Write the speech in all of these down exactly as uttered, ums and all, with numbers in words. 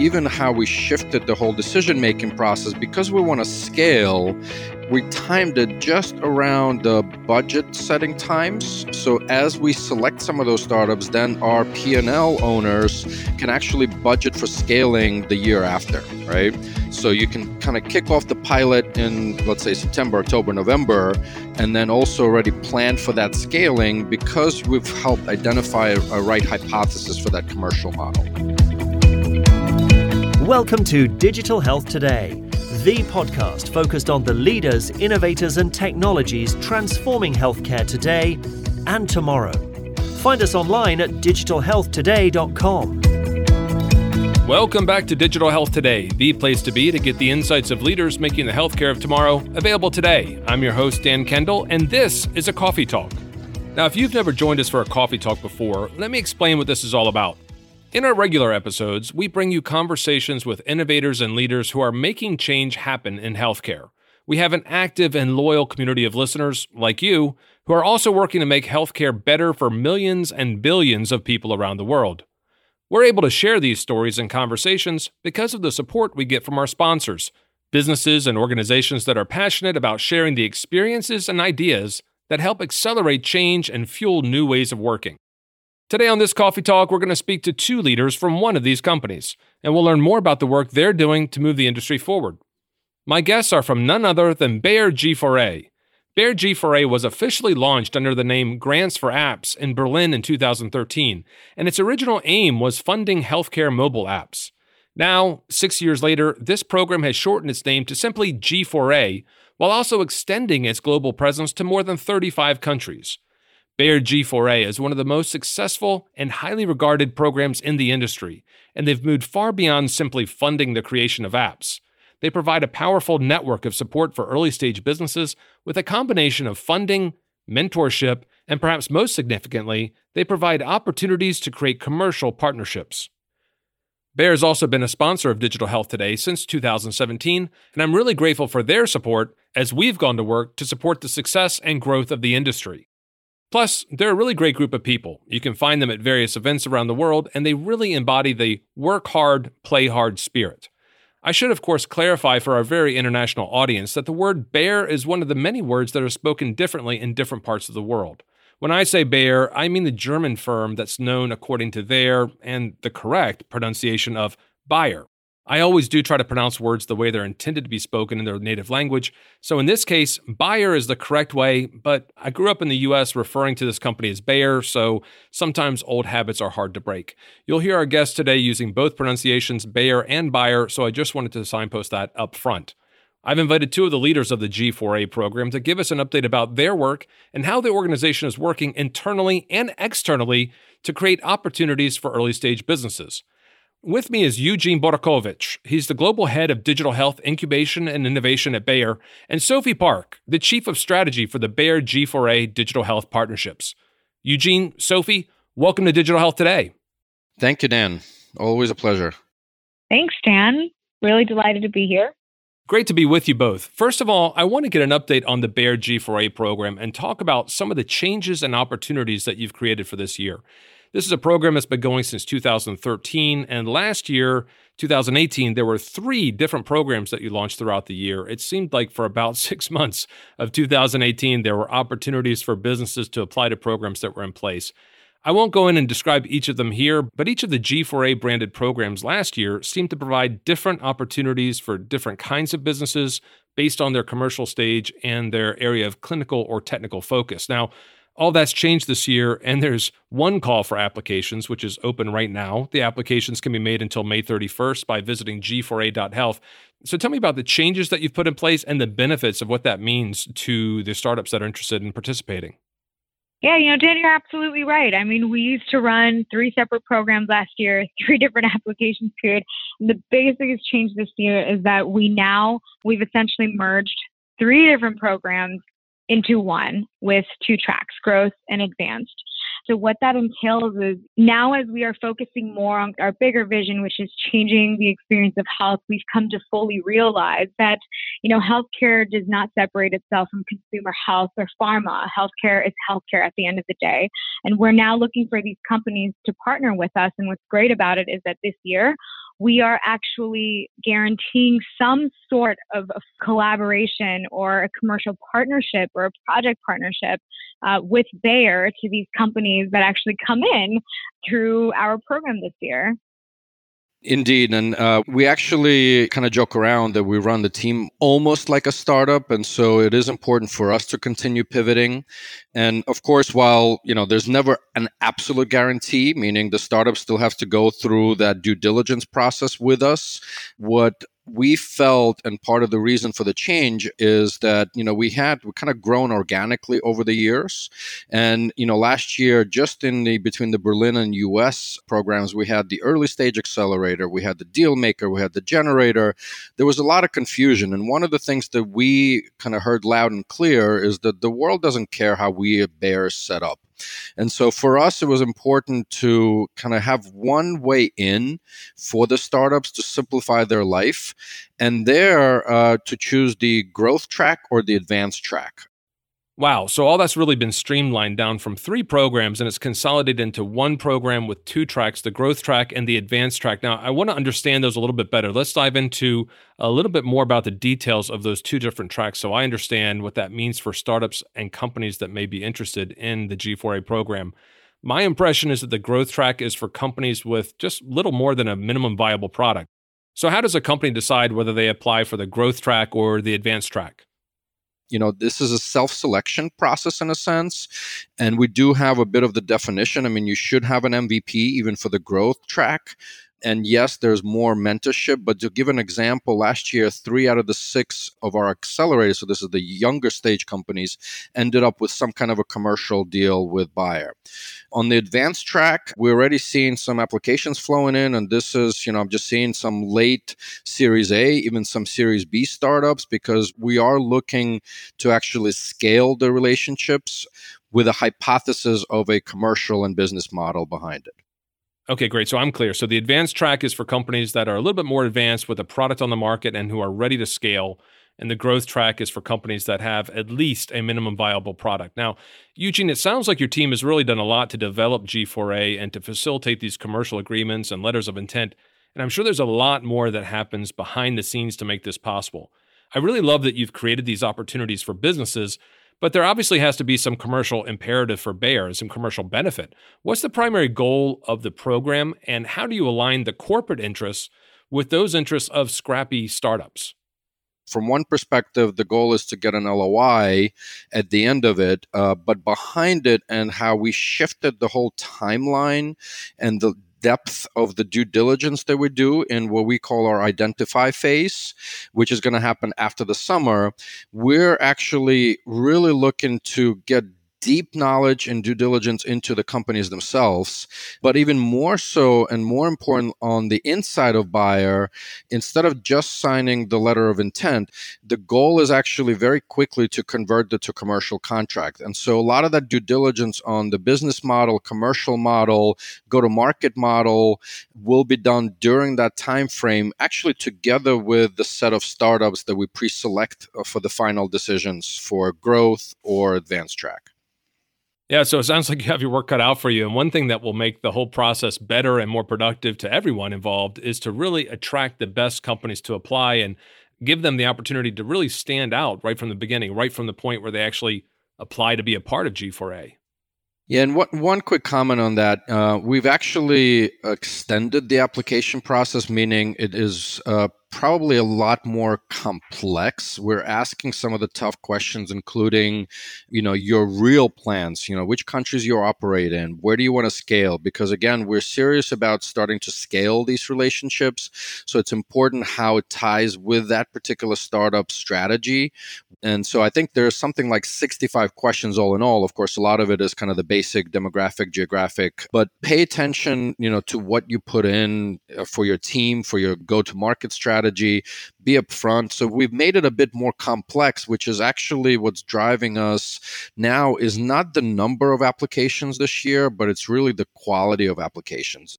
even how we shifted the whole decision-making process, because we want to scale, we timed it just around the budget setting times. So as we select some of those startups, then our P and L owners can actually budget for scaling the year after, right? So you can kind of kick off the pilot in, let's say, September, October, November, and then also already plan for that scaling because we've helped identify a right hypothesis for that commercial model. Welcome to Digital Health Today, the podcast focused on the leaders, innovators, and technologies transforming healthcare today and tomorrow. Find us online at digital health today dot com. Welcome back to Digital Health Today, the place to be to get the insights of leaders making the healthcare of tomorrow available today. I'm your host, Dan Kendall, and this is a coffee talk. Now, if you've never joined us for a coffee talk before, let me explain what this is all about. In our regular episodes, we bring you conversations with innovators and leaders who are making change happen in healthcare. We have an active and loyal community of listeners, like you, who are also working to make healthcare better for millions and billions of people around the world. We're able to share these stories and conversations because of the support we get from our sponsors, businesses and organizations that are passionate about sharing the experiences and ideas that help accelerate change and fuel new ways of working. Today on this Coffee Talk, we're going to speak to two leaders from one of these companies, and we'll learn more about the work they're doing to move the industry forward. My guests are from none other than Bayer G four A. Bayer G four A was officially launched under the name Grants for Apps in Berlin in two thousand thirteen, and its original aim was funding healthcare mobile apps. Now, six years later, this program has shortened its name to simply G four A, while also extending its global presence to more than thirty-five countries. Bayer G four A is one of the most successful and highly regarded programs in the industry, and they've moved far beyond simply funding the creation of apps. They provide a powerful network of support for early-stage businesses with a combination of funding, mentorship, and perhaps most significantly, they provide opportunities to create commercial partnerships. Bayer has also been a sponsor of Digital Health Today since two thousand seventeen, and I'm really grateful for their support as we've gone to work to support the success and growth of the industry. Plus, they're a really great group of people. You can find them at various events around the world, and they really embody the work hard, play hard spirit. I should, of course, clarify for our very international audience that the word Bayer is one of the many words that are spoken differently in different parts of the world. When I say Bayer, I mean the German firm that's known according to their and the correct pronunciation of Bayer. I always do try to pronounce words the way they're intended to be spoken in their native language. So in this case, Bayer is the correct way, but I grew up in the U S referring to this company as Bayer, so sometimes old habits are hard to break. You'll hear our guests today using both pronunciations, Bayer and Bayer, so I just wanted to signpost that up front. I've invited two of the leaders of the G four A program to give us an update about their work and how the organization is working internally and externally to create opportunities for early-stage businesses. With me is Eugene Borakovich. He's the global head of digital health incubation and innovation at Bayer, and Sophie Park, the chief of strategy for the Bayer G four A Digital Health Partnerships. Eugene, Sophie, welcome to Digital Health Today. Thank you, Dan. Always a pleasure. Thanks, Dan. Really delighted to be here. Great to be with you both. First of all, I want to get an update on the Bayer G four A program and talk about some of the changes and opportunities that you've created for this year. This is a program that's been going since two thousand thirteen, and last year, two thousand eighteen, there were three different programs that you launched throughout the year. It seemed like for about six months of two thousand eighteen, there were opportunities for businesses to apply to programs that were in place. I won't go in and describe each of them here, but each of the G four A branded programs last year seemed to provide different opportunities for different kinds of businesses based on their commercial stage and their area of clinical or technical focus. Now, all that's changed this year, and there's one call for applications, which is open right now. The applications can be made until May thirty-first by visiting g four a dot health. So tell me about the changes that you've put in place and the benefits of what that means to the startups that are interested in participating. Yeah, you know, Dan, you're absolutely right. I mean, we used to run three separate programs last year, three different applications period. And the biggest thing that's changed this year is that we now, we've essentially merged three different programs into one with two tracks, growth and advanced. So what that entails is now as we are focusing more on our bigger vision, which is changing the experience of health, we've come to fully realize that, you know, healthcare does not separate itself from consumer health or pharma. Healthcare is healthcare at the end of the day. And we're now looking for these companies to partner with us. And what's great about it is that this year, we are actually guaranteeing some sort of a collaboration or a commercial partnership or a project partnership uh, with Bayer to these companies that actually come in through our program this year. Indeed. And uh, we actually kind of joke around that we run the team almost like a startup. And so it is important for us to continue pivoting. And of course, while, you know, there's never an absolute guarantee, meaning the startups still have to go through that due diligence process with us, what we felt, and part of the reason for the change is that, you know, we had we kind of grown organically over the years. And, you know, last year, just in the between the Berlin and U S programs, we had the early stage accelerator, we had the deal maker, we had the generator. There was a lot of confusion. And one of the things that we kind of heard loud and clear is that the world doesn't care how we at Bayer set up. And so for us, it was important to kind of have one way in for the startups to simplify their life, and there uh, to choose the growth track or the advanced track. Wow. So all that's really been streamlined down from three programs, and it's consolidated into one program with two tracks, the growth track and the advanced track. Now, I want to understand those a little bit better. Let's dive into a little bit more about the details of those two different tracks so I understand what that means for startups and companies that may be interested in the G four A program. My impression is that the growth track is for companies with just little more than a minimum viable product. So how does a company decide whether they apply for the growth track or the advanced track? You know, this is a self-selection process in a sense, and we do have a bit of the definition. I mean, you should have an M V P even for the growth track. And yes, there's more mentorship, but to give an example, last year, three out of the six of our accelerators, so this is the younger stage companies, ended up with some kind of a commercial deal with Bayer. On the advanced track, we're already seeing some applications flowing in, and this is, you know, I'm just seeing some late Series A, even some Series B startups, because we are looking to actually scale the relationships with a hypothesis of a commercial and business model behind it. Okay, great. So I'm clear. So the advanced track is for companies that are a little bit more advanced with a product on the market and who are ready to scale. And the growth track is for companies that have at least a minimum viable product. Now, Eugene, it sounds like your team has really done a lot to develop G four A and to facilitate these commercial agreements and letters of intent. And I'm sure there's a lot more that happens behind the scenes to make this possible. I really love that you've created these opportunities for businesses, but there obviously has to be some commercial imperative for Bayer and some commercial benefit. What's the primary goal of the program, and how do you align the corporate interests with those interests of scrappy startups? From one perspective, the goal is to get an L O I at the end of it, uh, but behind it and how we shifted the whole timeline and the depth of the due diligence that we do in what we call our identify phase, which is going to happen after the summer, we're actually really looking to get deep knowledge and due diligence into the companies themselves, but even more so and more important on the inside of Bayer, instead of just signing the letter of intent, the goal is actually very quickly to convert it to commercial contract. And so a lot of that due diligence on the business model, commercial model, go-to-market model will be done during that time frame, actually together with the set of startups that we pre-select for the final decisions for growth or advanced track. Yeah, so it sounds like you have your work cut out for you. And one thing that will make the whole process better and more productive to everyone involved is to really attract the best companies to apply and give them the opportunity to really stand out right from the beginning, right from the point where they actually apply to be a part of G four A. Yeah, and what, one quick comment on that. Uh, we've actually extended the application process, meaning it is uh, probably a lot more complex. We're asking some of the tough questions, including, you know, your real plans, you know, which countries you operate in, where do you want to scale? Because again, we're serious about starting to scale these relationships. So it's important how it ties with that particular startup strategy. And so I think there's something like sixty-five questions all in all. Of course, a lot of it is kind of the basic demographic, geographic, but pay attention, you know, to what you put in for your team, for your go-to-market strategy. Strategy, be upfront. So we've made it a bit more complex, which is actually what's driving us now is not the number of applications this year, but it's really the quality of applications.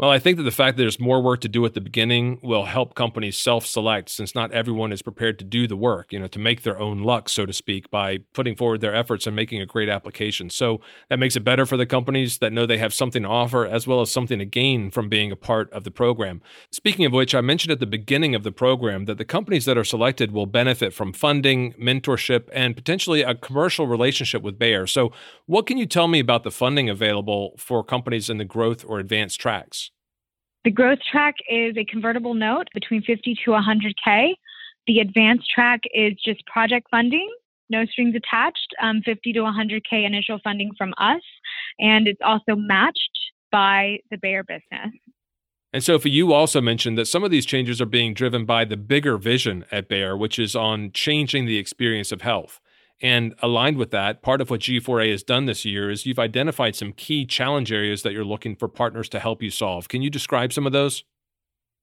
Well, I think that the fact that there's more work to do at the beginning will help companies self-select, since not everyone is prepared to do the work, you know, to make their own luck, so to speak, by putting forward their efforts and making a great application. So that makes it better for the companies that know they have something to offer, as well as something to gain from being a part of the program. Speaking of which, I mentioned at the beginning of the program that the companies that are selected will benefit from funding, mentorship, and potentially a commercial relationship with Bayer. So what can you tell me about the funding available for companies in the growth or advanced tracks? The growth track is a convertible note between fifty to one hundred K. The advanced track is just project funding, no strings attached, um, fifty to one hundred K initial funding from us. And it's also matched by the Bayer business. And Sophie, you also mentioned that some of these changes are being driven by the bigger vision at Bayer, which is on changing the experience of health. And aligned with that, part of what G four A has done this year is you've identified some key challenge areas that you're looking for partners to help you solve. Can you describe some of those?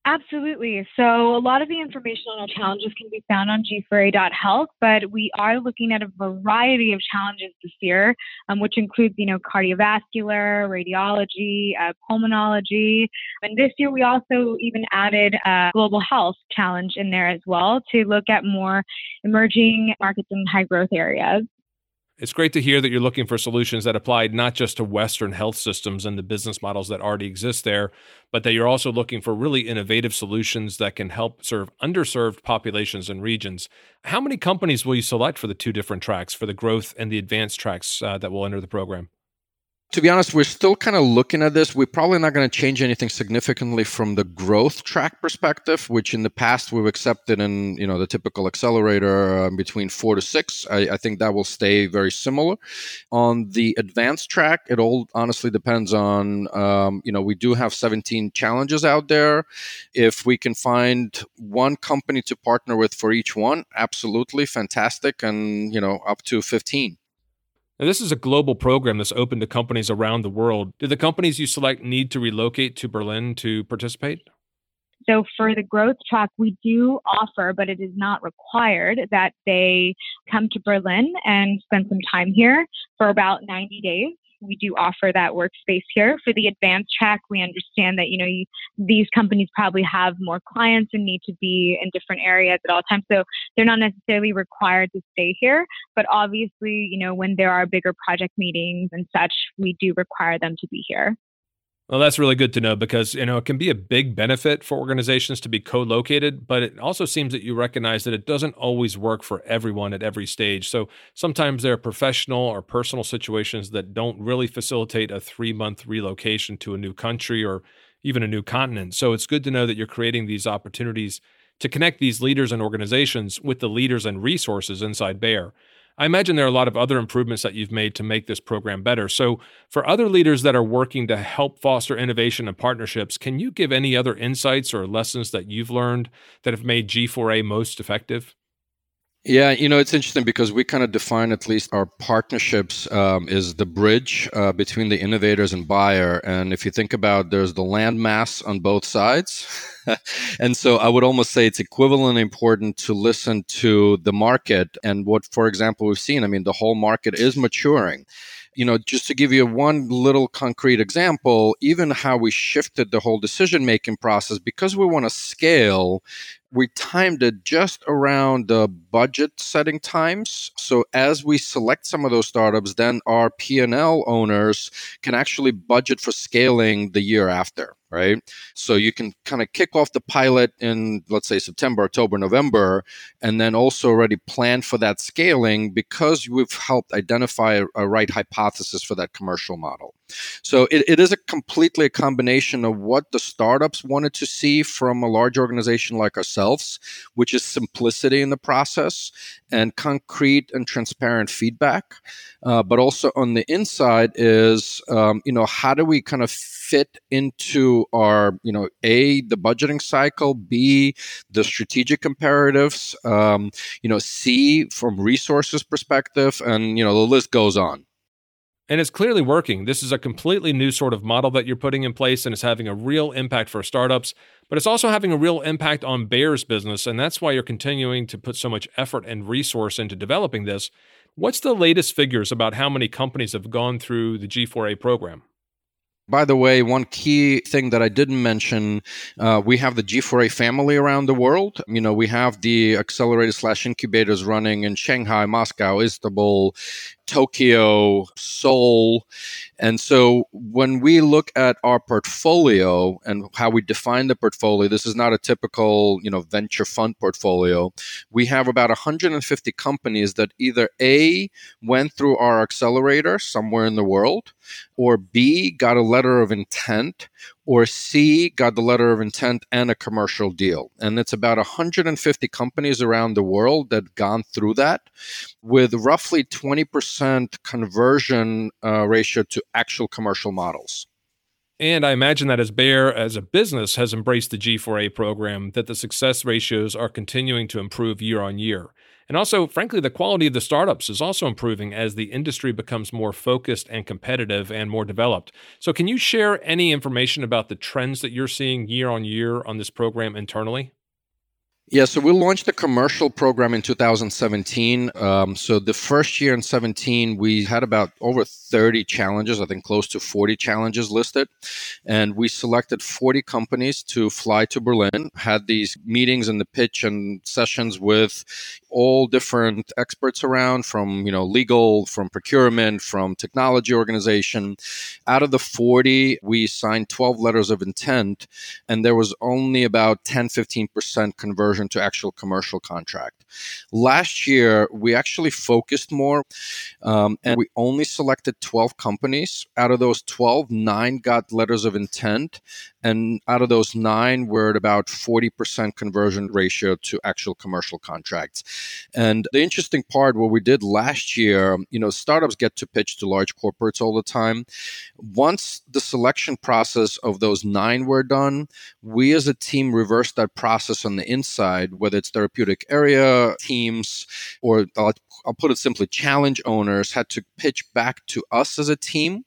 Absolutely. So a lot of the information on our challenges can be found on g four a dot health, but we are looking at a variety of challenges this year, um, which includes, you know, cardiovascular, radiology, uh, pulmonology. And this year we also even added a global health challenge in there as well to look at more emerging markets and high growth areas. It's great to hear that you're looking for solutions that apply not just to Western health systems and the business models that already exist there, but that you're also looking for really innovative solutions that can help serve underserved populations and regions. How many companies will you select for the two different tracks, for the growth and the advanced tracks uh, that will enter the program? To be honest, we're still kind of looking at this. We're probably not going to change anything significantly from the growth track perspective, which in the past we've accepted in, you know, the typical accelerator um, between four to six. I, I think that will stay very similar. On the advanced track, it all honestly depends on, um, you know, we do have seventeen challenges out there. If we can find one company to partner with for each one, absolutely fantastic, and, you know, up to fifteen. Now, this is a global program that's open to companies around the world. Do the companies you select need to relocate to Berlin to participate? So for the growth track, we do offer, but it is not required, that they come to Berlin and spend some time here for about ninety days. We do offer that workspace here. For the advanced track, we understand that, you know, you, these companies probably have more clients and need to be in different areas at all times. So they're not necessarily required to stay here. But obviously, you know, when there are bigger project meetings and such, we do require them to be here. Well, that's really good to know, because, you know, it can be a big benefit for organizations to be co-located, but it also seems that you recognize that it doesn't always work for everyone at every stage. So sometimes there are professional or personal situations that don't really facilitate a three-month relocation to a new country or even a new continent. So it's good to know that you're creating these opportunities to connect these leaders and organizations with the leaders and resources inside Bayer. I imagine there are a lot of other improvements that you've made to make this program better. So for other leaders that are working to help foster innovation and partnerships, can you give any other insights or lessons that you've learned that have made G four A most effective? Yeah, you know, it's interesting because we kind of define, at least our partnerships um, is the bridge uh, between the innovators and Bayer. And if you think about, there's the landmass on both sides. And so I would almost say it's equivalently important to listen to the market and what, for example, we've seen. I mean, the whole market is maturing. You know, just to give you one little concrete example, even how we shifted the whole decision-making process, because we want to scale, we timed it just around the budget setting times. So as we select some of those startups, then our P and L owners can actually budget for scaling the year after, right? So you can kind of kick off the pilot in, let's say, September, October, November, and then also already plan for that scaling because we've helped identify a, a right hypothesis for that commercial model. So it, it is a completely a combination of what the startups wanted to see from a large organization like ourselves, which is simplicity in the process and concrete and transparent feedback. Uh, but also on the inside is, um, you know, how do we kind of fit into our, you know, A, the budgeting cycle, B, the strategic imperatives, um, you know, C, from resources perspective, and, you know, the list goes on. And it's clearly working. This is a completely new sort of model that you're putting in place, and it's having a real impact for startups, but it's also having a real impact on Bayer's business, and that's why you're continuing to put so much effort and resource into developing this. What's the latest figures about how many companies have gone through the G four A program? By the way, one key thing that I didn't mention, uh, we have the G four A family around the world. You know, we have the accelerator slash incubators running in Shanghai, Moscow, Istanbul, Tokyo, Seoul. And so when we look at our portfolio and how we define the portfolio, this is not a typical, you know, venture fund portfolio. We have about one hundred fifty companies that either A, went through our accelerator somewhere in the world, or B, got a letter of intent, or C, got the letter of intent and a commercial deal. And it's about one hundred fifty companies around the world that have gone through that, with roughly twenty percent conversion uh, ratio to actual commercial models. And I imagine that as Bayer, as a business, has embraced the G four A program, that the success ratios are continuing to improve year on year. And also, frankly, the quality of the startups is also improving as the industry becomes more focused and competitive and more developed. So can you share any information about the trends that you're seeing year on year on this program internally? Yeah, so we launched the commercial program in two thousand seventeen. Um, so the first year in seventeen, we had about over thirty challenges, I think close to forty challenges listed. And we selected forty companies to fly to Berlin, had these meetings and the pitch and sessions with all different experts around, from, you know, legal, from procurement, from technology organization. Out of the forty, we signed twelve letters of intent, and there was only about ten, fifteen percent conversion to actual commercial contract. Last year, we actually focused more um, and we only selected twelve companies. Out of those twelve, nine got letters of intent. And out of those nine, we're at about forty percent conversion ratio to actual commercial contracts. And the interesting part, what we did last year, you know, startups get to pitch to large corporates all the time. Once the selection process of those nine were done, we as a team reversed that process on the inside, whether it's therapeutic area teams, or I'll, I'll put it simply, challenge owners had to pitch back to us as a team,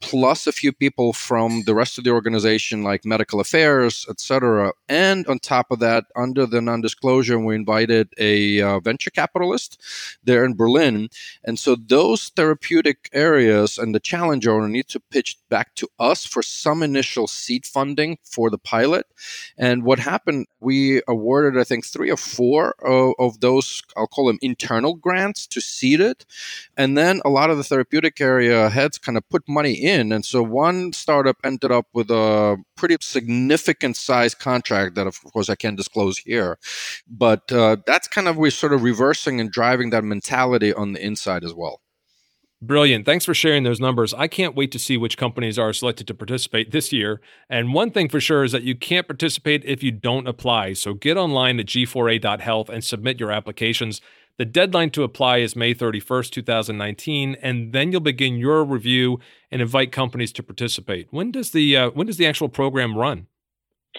plus a few people from the rest of the organization, like medical affairs, et cetera. And on top of that, under the non-disclosure, we invited a uh, venture capitalist there in Berlin. And so those therapeutic areas and the challenge owner need to pitch back to us for some initial seed funding for the pilot. And what happened, we awarded, I think, three or four of, of those, I'll call them internal grants, to seed it. And then a lot of the therapeutic area heads kind of put money in. And so one startup ended up with a pretty significant size contract that, of course, I can't disclose here. But uh, that's kind of, we're sort of reversing and driving that mentality on the inside as well. Brilliant. Thanks for sharing those numbers. I can't wait to see which companies are selected to participate this year. And one thing for sure is that you can't participate if you don't apply. So get online at g four a dot health and submit your applications. The deadline to apply is May thirty-first, two thousand nineteen, and then you'll begin your review and invite companies to participate. When does the uh, when does the actual program run?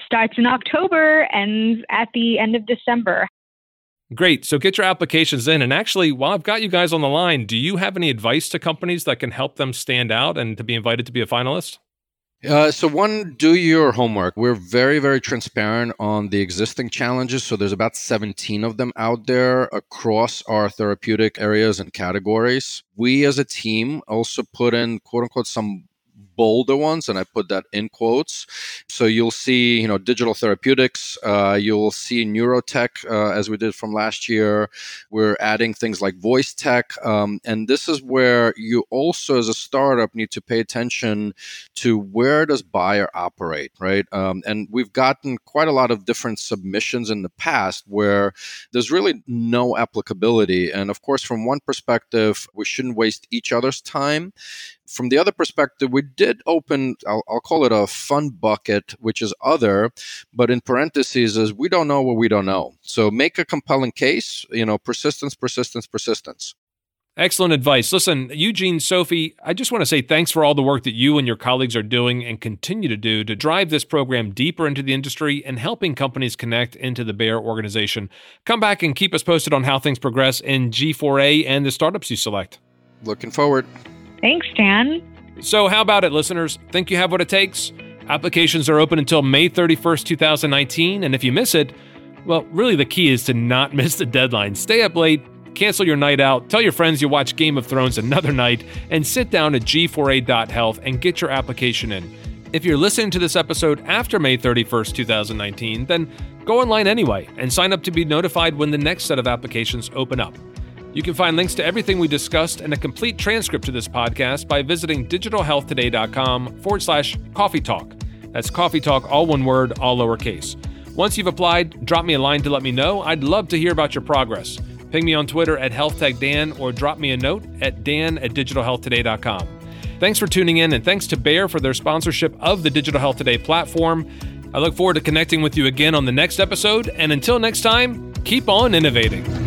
Starts in October, ends at the end of December. Great. So get your applications in. And actually, while I've got you guys on the line, do you have any advice to companies that can help them stand out and to be invited to be a finalist? Uh, so one, do your homework. We're very, very transparent on the existing challenges. So there's about seventeen of them out there across our therapeutic areas and categories. We as a team also put in, quote unquote, some bolder ones, and I put that in quotes. So you'll see, you know, digital therapeutics, uh, you'll see neurotech, uh, as we did from last year. We're adding things like voice tech. Um, and this is where you also, as a startup, need to pay attention to where does Bayer operate, right? Um, and we've gotten quite a lot of different submissions in the past where there's really no applicability. And of course, from one perspective, we shouldn't waste each other's time. From the other perspective, we did open, I'll, I'll call it a fun bucket, which is other, but in parentheses is we don't know what we don't know. So make a compelling case, you know, persistence, persistence, persistence. Excellent advice. Listen, Eugene, Sophie, I just want to say thanks for all the work that you and your colleagues are doing and continue to do to drive this program deeper into the industry and helping companies connect into the Bayer organization. Come back and keep us posted on how things progress in G four A and the startups you select. Looking forward. Thanks, Dan. So how about it, listeners? Think you have what it takes? Applications are open until May thirty-first, two thousand nineteen. And if you miss it, well, really the key is to not miss the deadline. Stay up late, Cancel your night out, tell your friends you watch Game of Thrones another night, and sit down at g four a dot health and get your application in. If you're listening to this episode after May thirty-first, two thousand nineteen, then go online anyway and sign up to be notified when the next set of applications open up. You can find links to everything we discussed and a complete transcript to this podcast by visiting digitalhealthtoday.com forward slash coffee talk. That's coffee talk, all one word, all lowercase. Once you've applied, drop me a line to let me know. I'd love to hear about your progress. Ping me on Twitter at HealthTechDan or drop me a note at dan at digitalhealthtoday.com. Thanks for tuning in, and thanks to Bayer for their sponsorship of the Digital Health Today platform. I look forward to connecting with you again on the next episode, and until next time, keep on innovating.